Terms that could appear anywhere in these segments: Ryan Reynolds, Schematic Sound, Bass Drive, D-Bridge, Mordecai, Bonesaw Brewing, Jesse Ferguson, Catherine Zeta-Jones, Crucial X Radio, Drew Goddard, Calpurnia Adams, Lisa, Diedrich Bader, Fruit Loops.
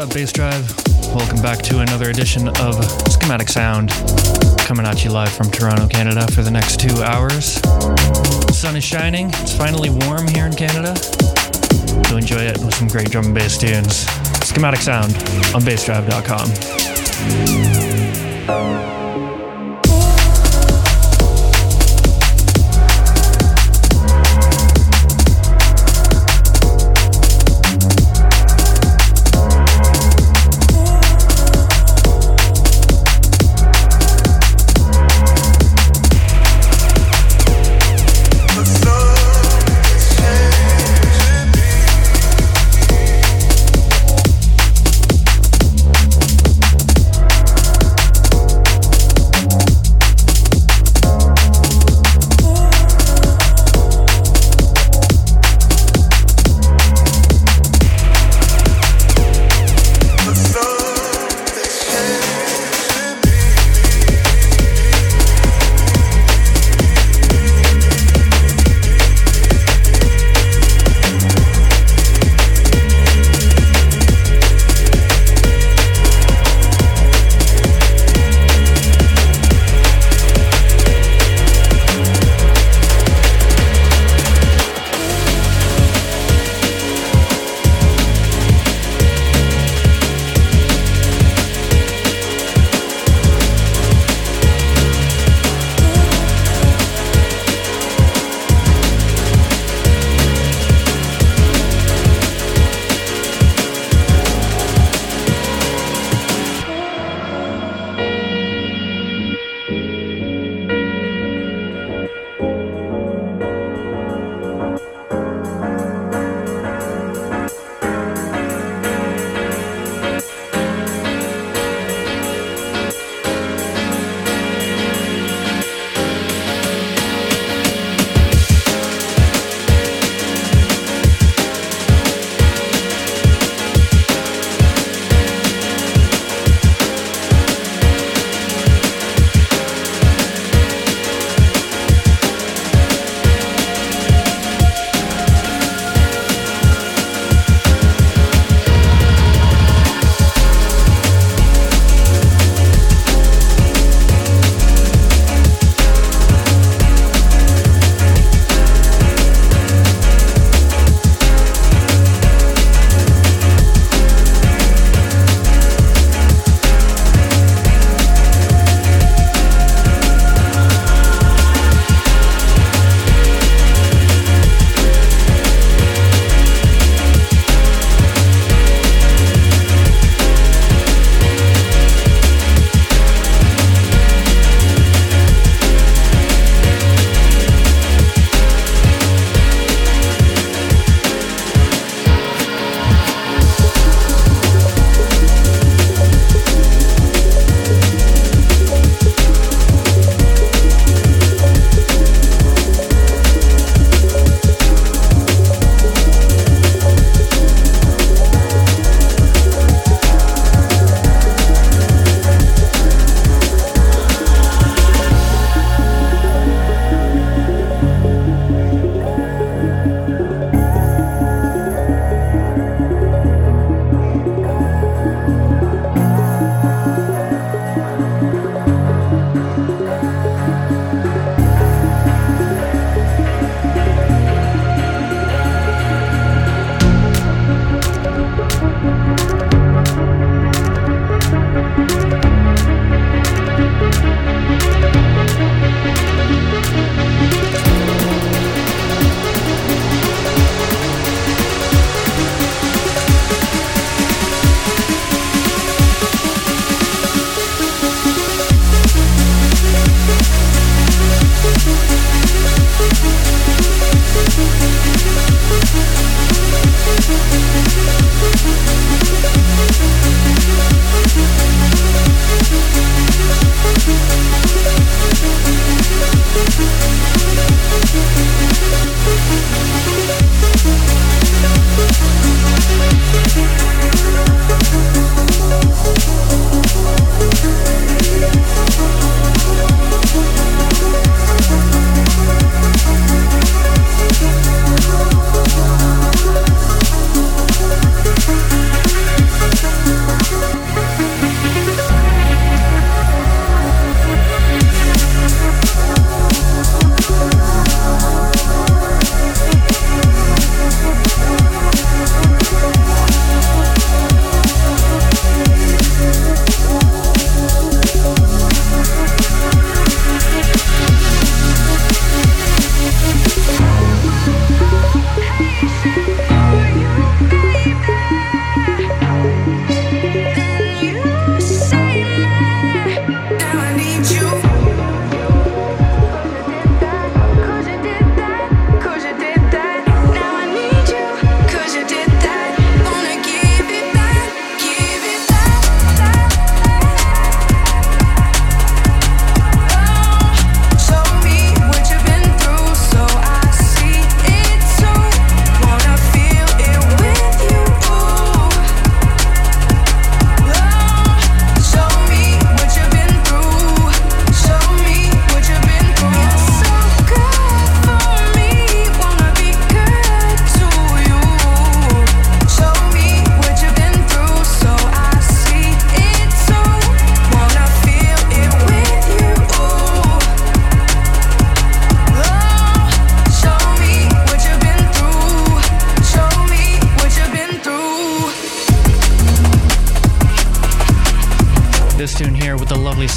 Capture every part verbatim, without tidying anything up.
up, Bass Drive? Welcome back to another edition of Schematic Sound, coming at you live from Toronto, Canada for the next two hours. The sun is shining, it's finally warm here in Canada. You'll enjoy it with some great drum and bass tunes. Schematic Sound on bass drive dot com.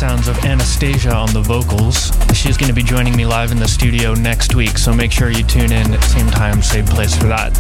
sounds of Anastasia on the vocals. She's going to be joining me live in the studio next week, so make sure you tune in at the same time, same place for that.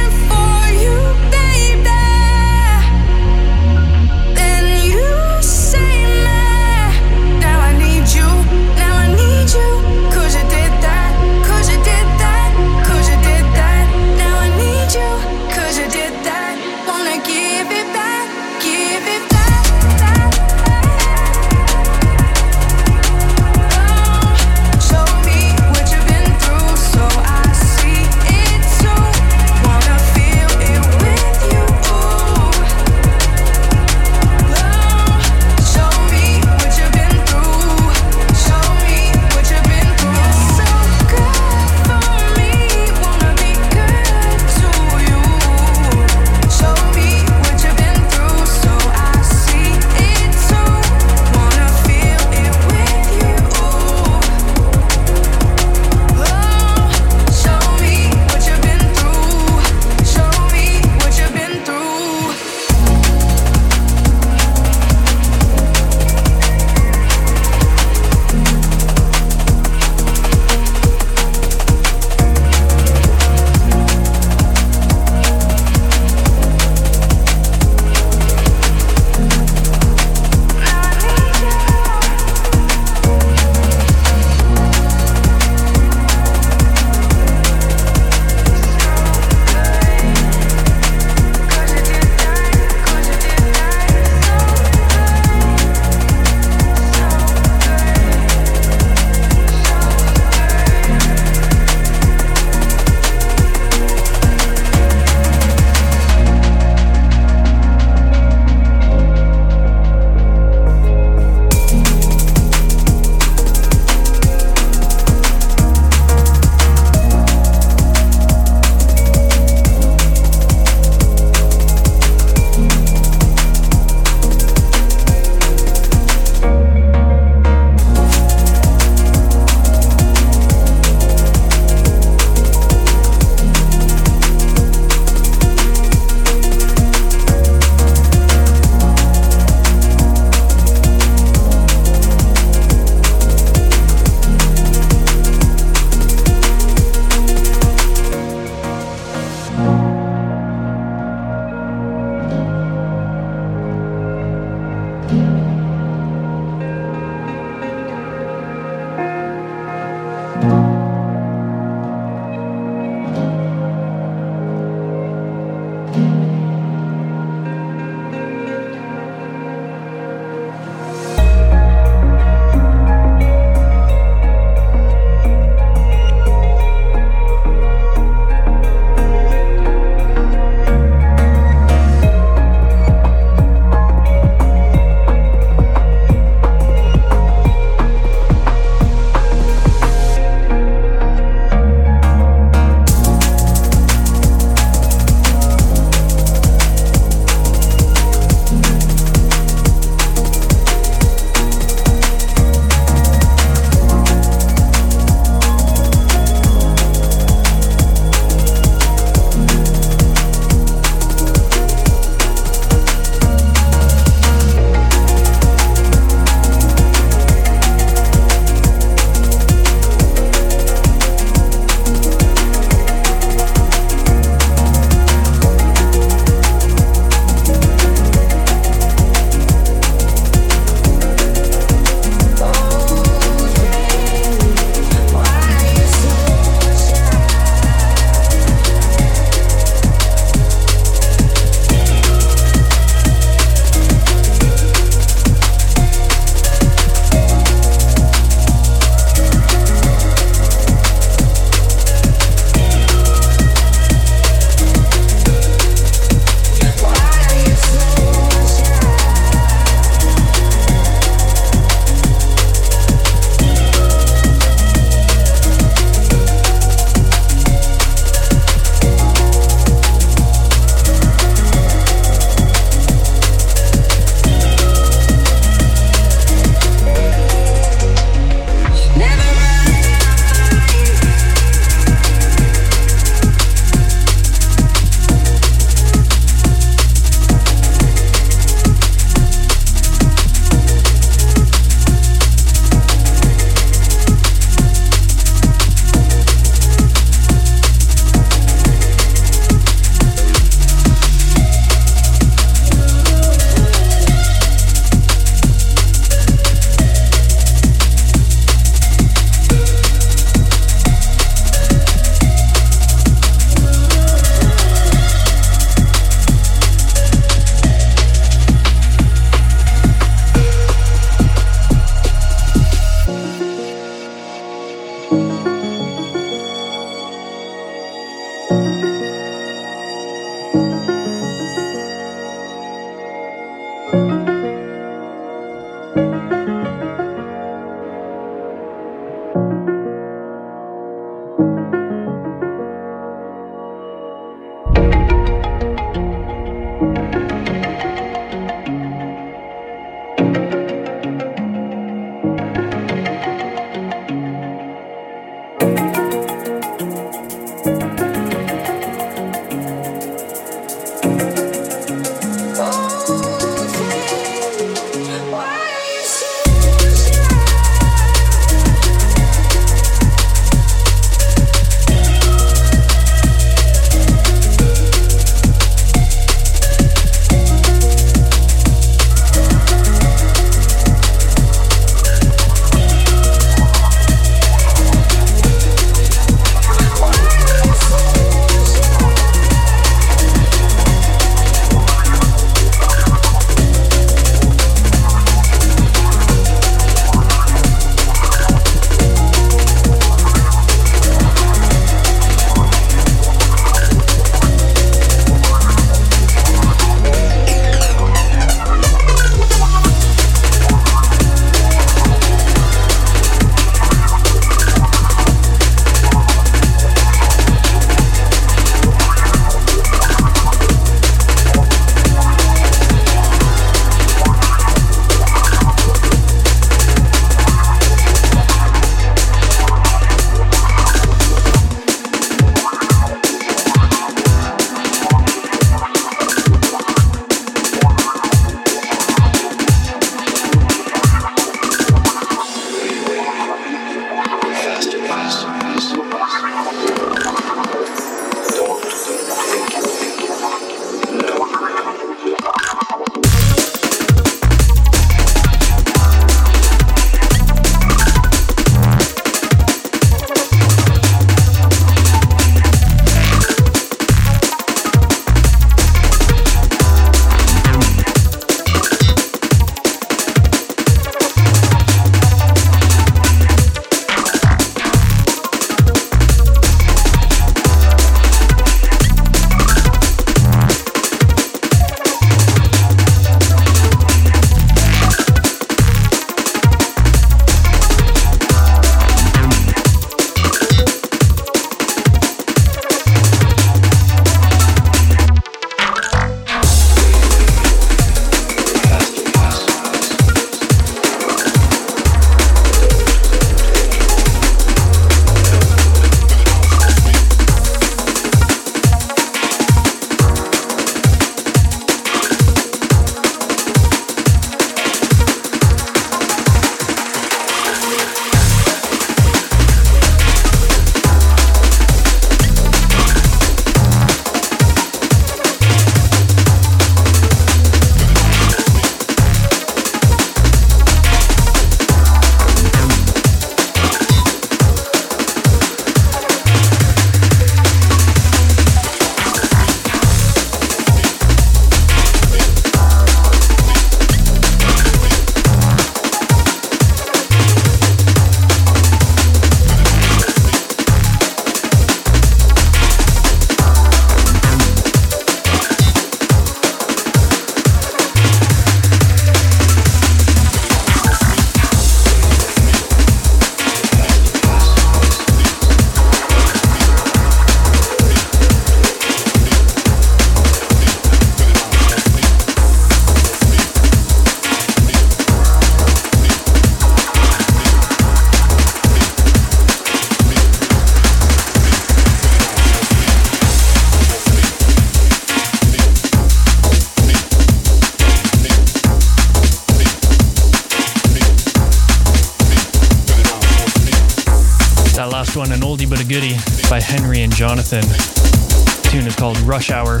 last one, an oldie but a goodie by Henry and Jonathan. The tune is called Rush Hour.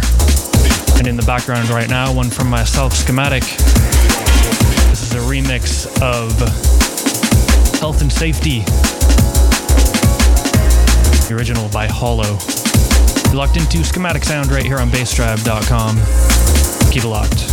And in the background right now, one from myself, Schematic. This is a remix of Health and Safety, the original by Hollow. You're locked into Schematic Sound right here on bass drive dot com. Keep it locked.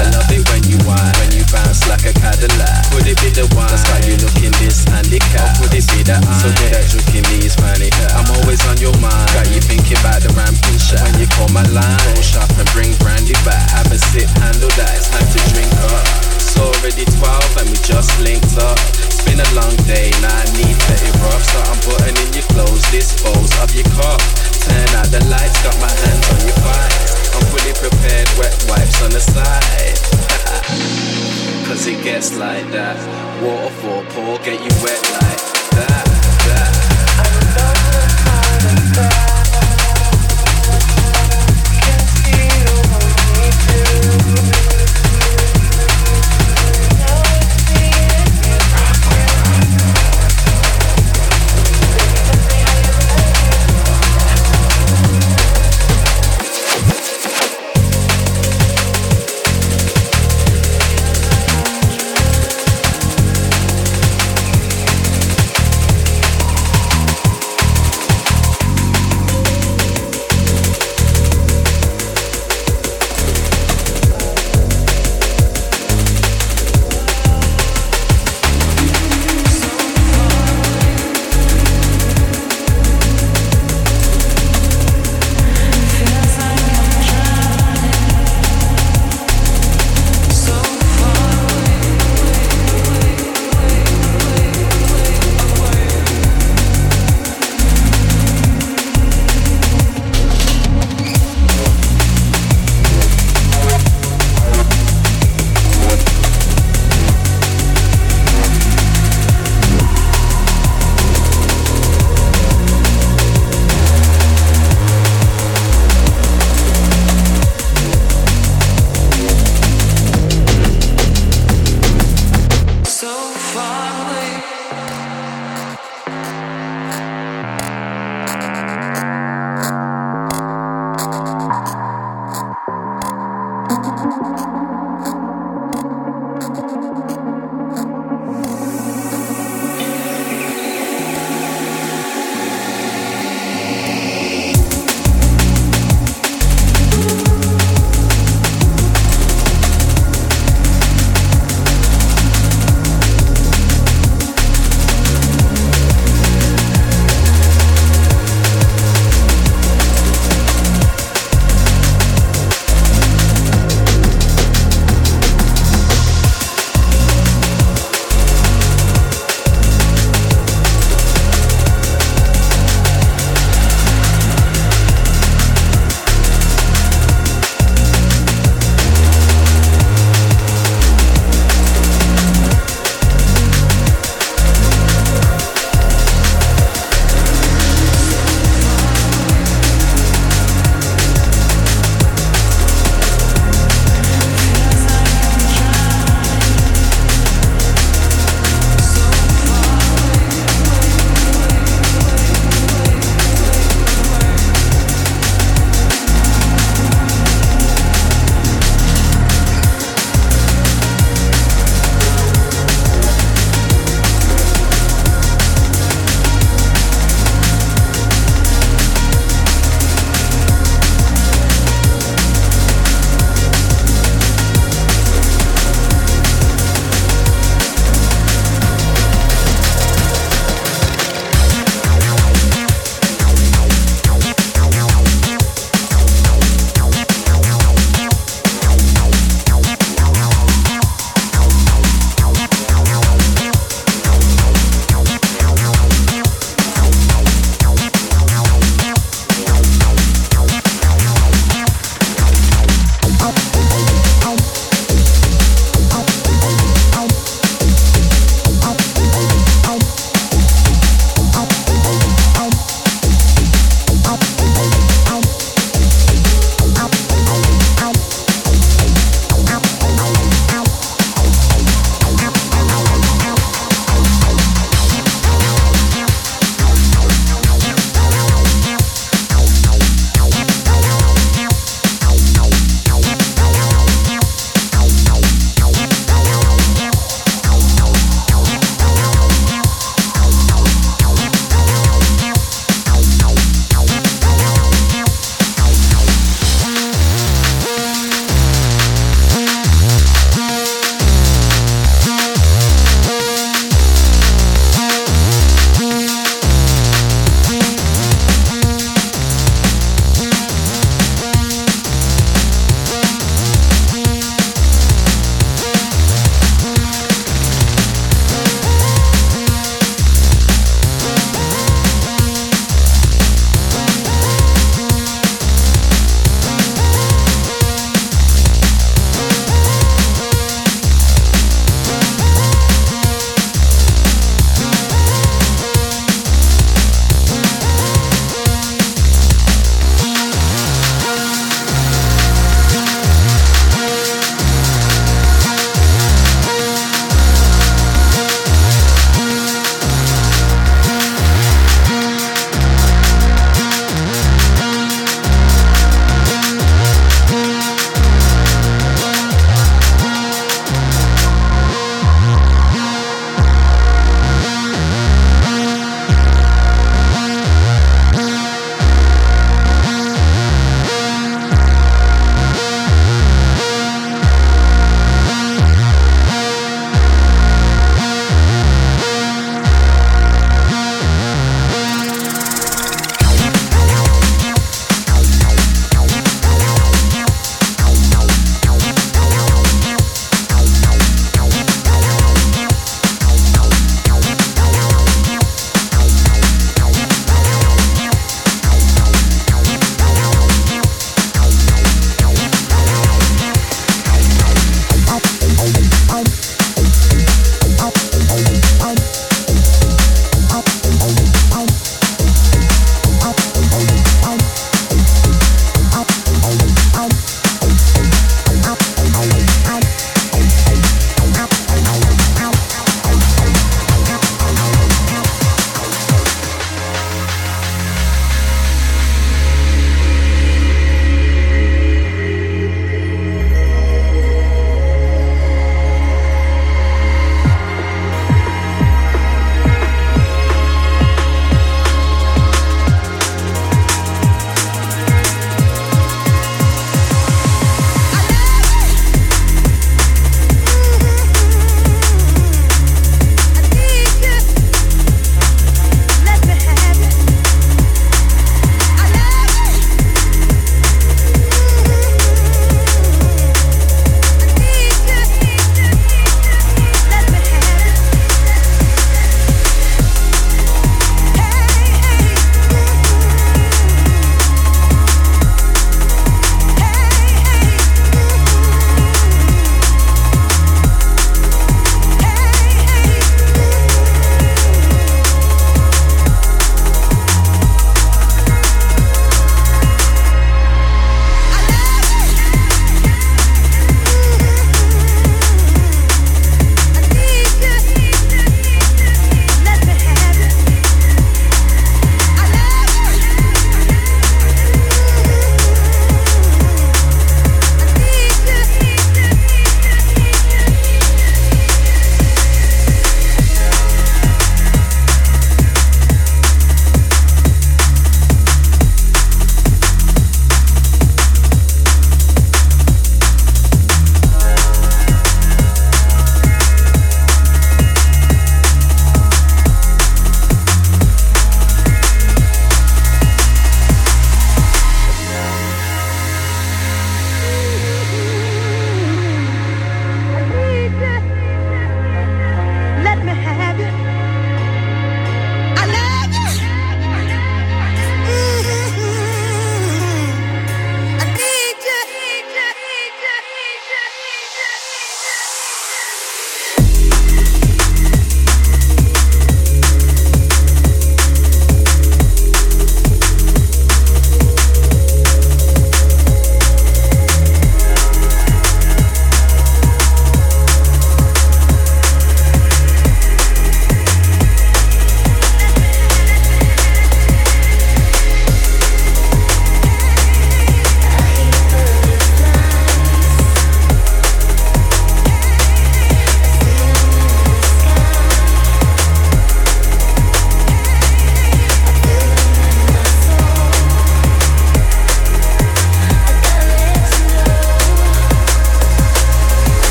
I love it when you whine, when you bounce like a Cadillac. Could it be the one that's got you looking this handicap? Or could it be that I'm so good at joking me is funny? I'm always on your mind, got you thinking about the ramping shot. When you call my line, go shop and bring brandy back. Have a sip, handle that, it's time to drink up. It's already twelve and we just linked up. It's been a long day, now I need thirty rough. So I'm putting in your clothes, dispose of your cup. Turn out the lights, got my hands on your thighs. I'm fully prepared, wet wipes on the side. Cause it gets like that. Waterfall pour, get you wet like that, that. I love the heart of that. Can't see you want me to. Now it's me and you.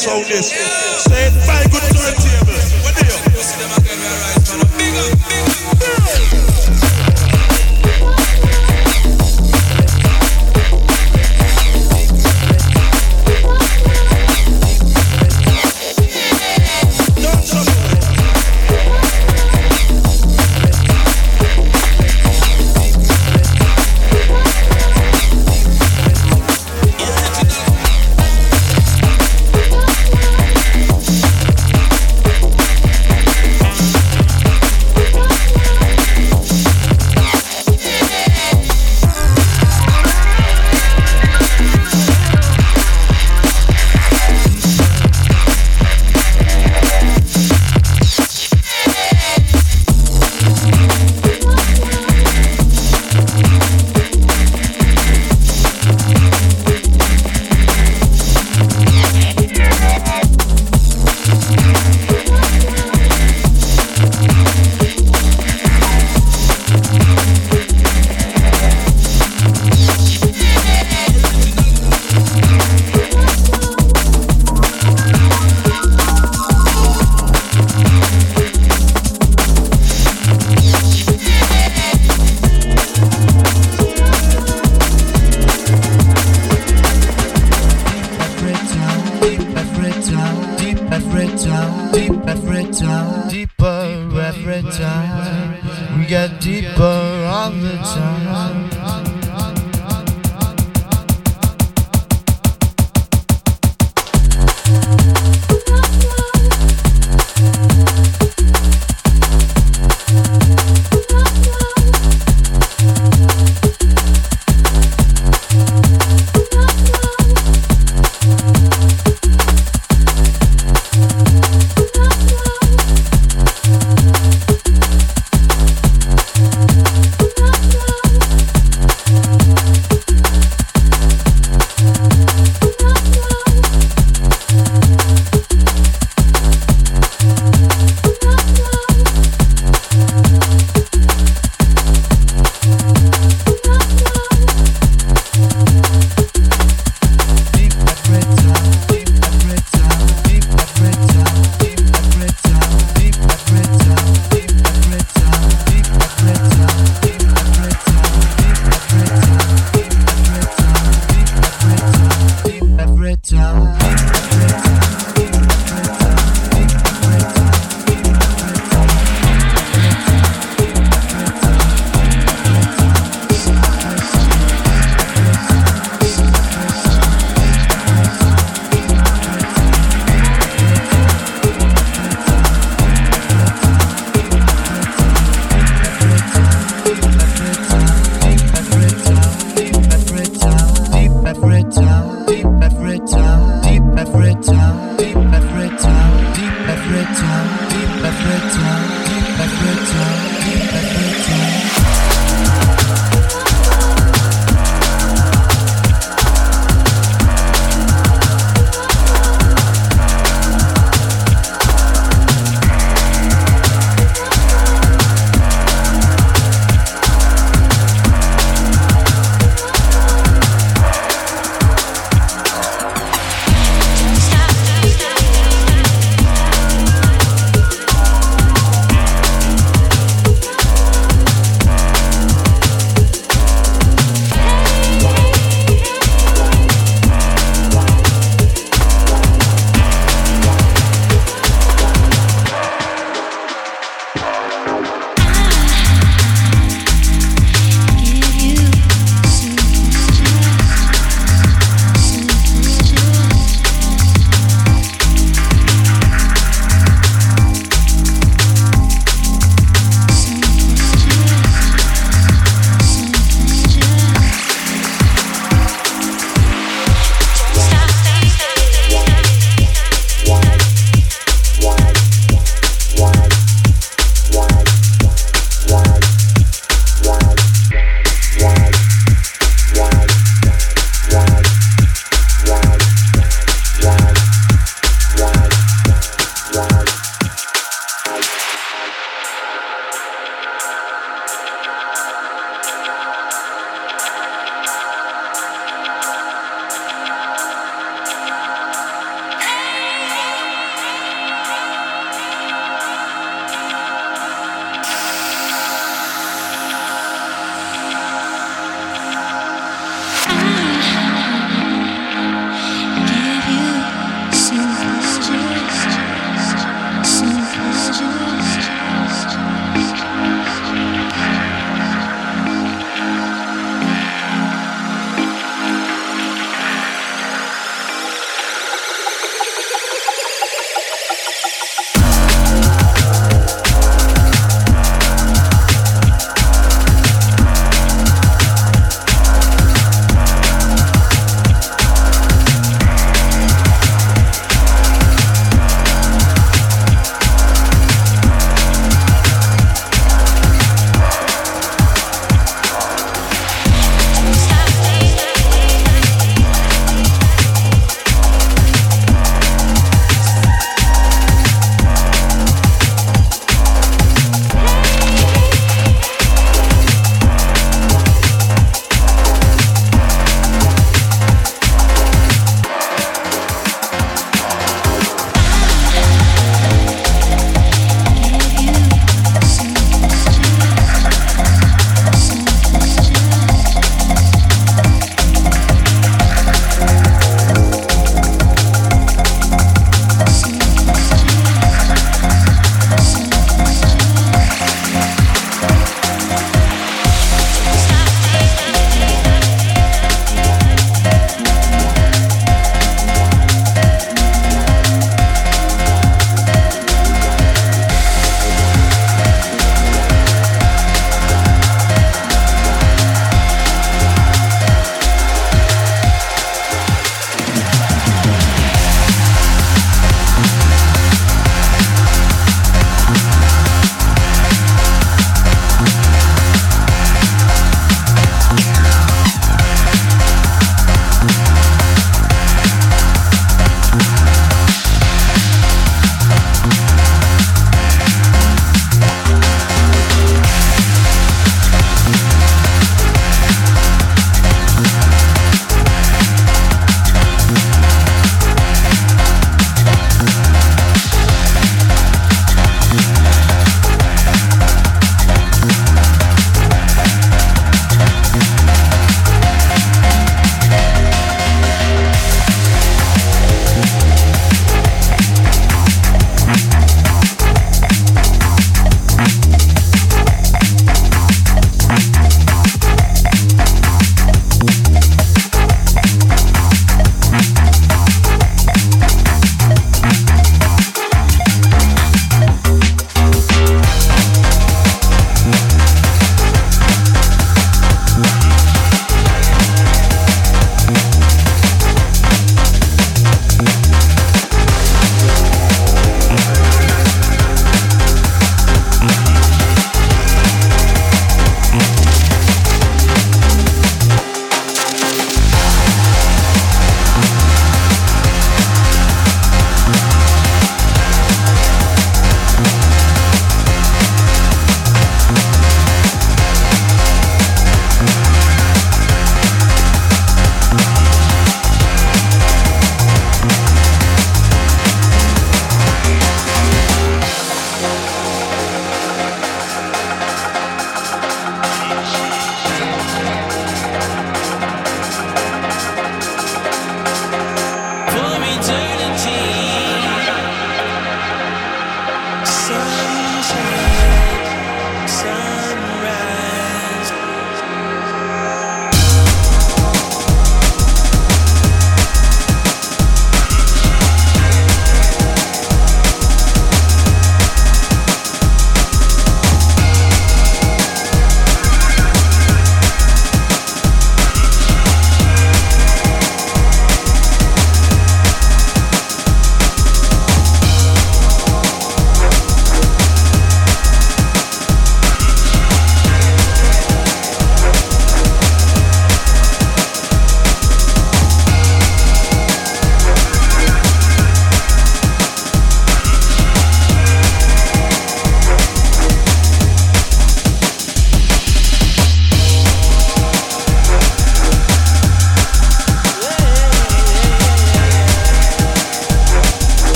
Schematic Sound this. Say it by good to the table. What do you?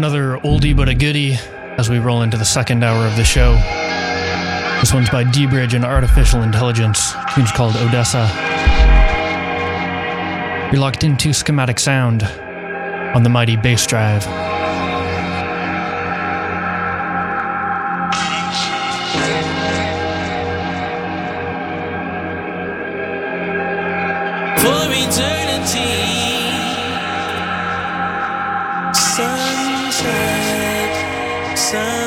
Another oldie but a goodie as we roll into the second hour of the show. This one's by D-Bridge and Artificial Intelligence. The tune's called Odessa. You're locked into Schematic Sound on the mighty Bass Drive. For eternity. Sunset, sunrise.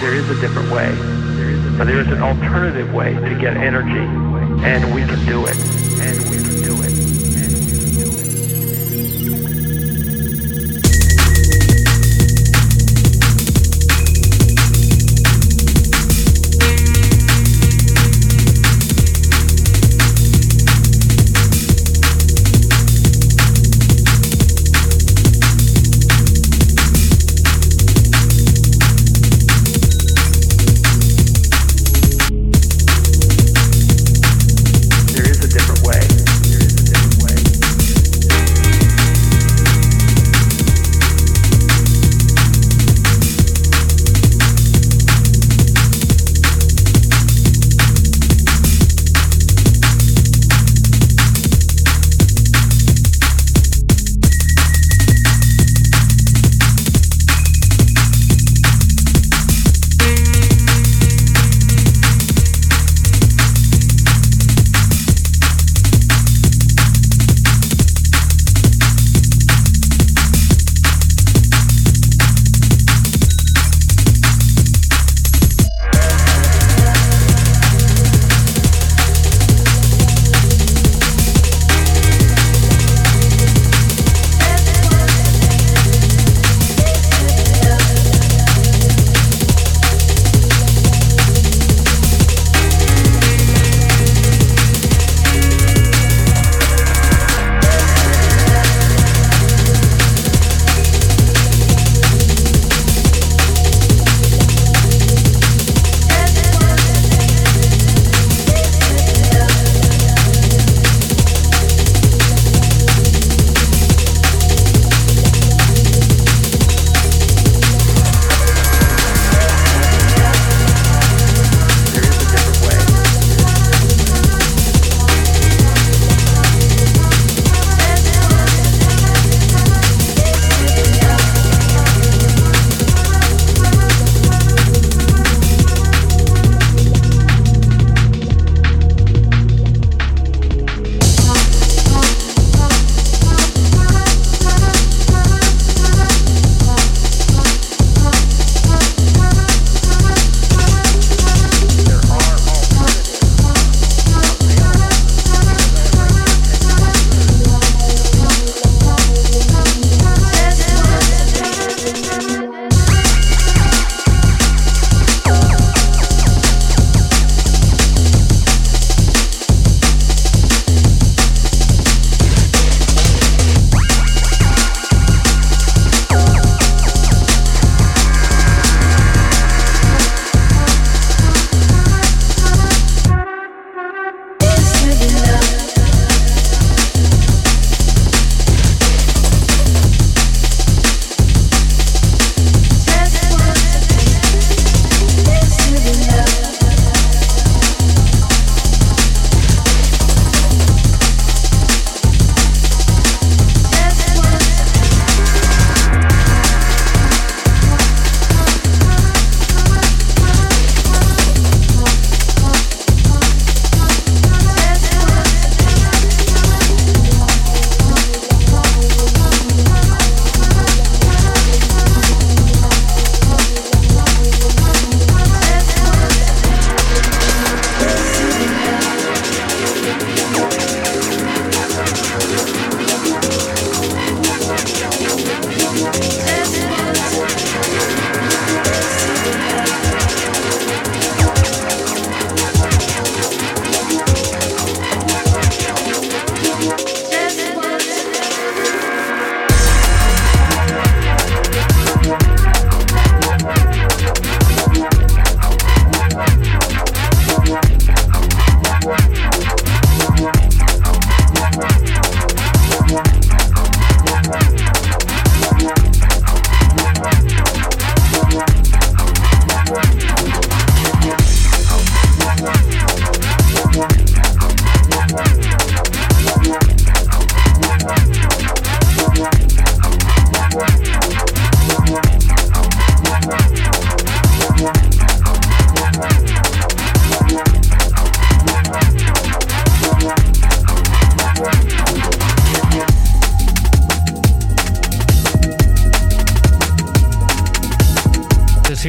There is a different way. There is a different way.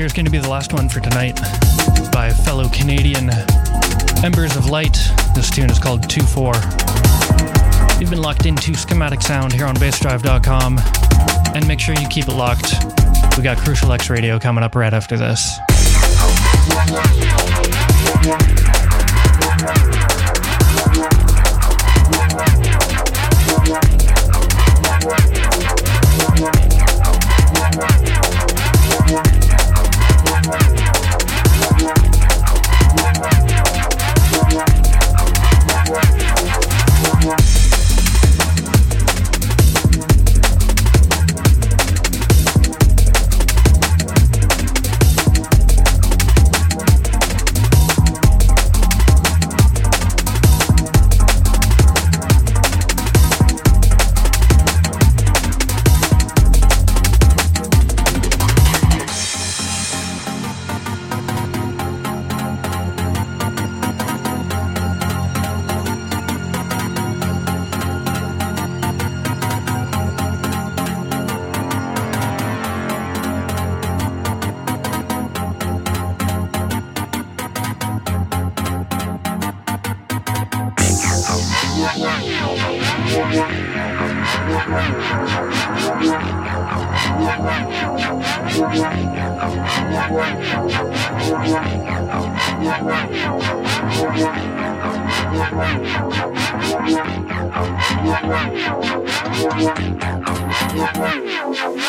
is going to be the last one for tonight by fellow Canadian Embers of Light. This tune is called two four. You've been locked into Schematic Sound here on bass drive dot com, and make sure you keep it locked. We got Crucial X Radio coming up right after this. We'll be right back.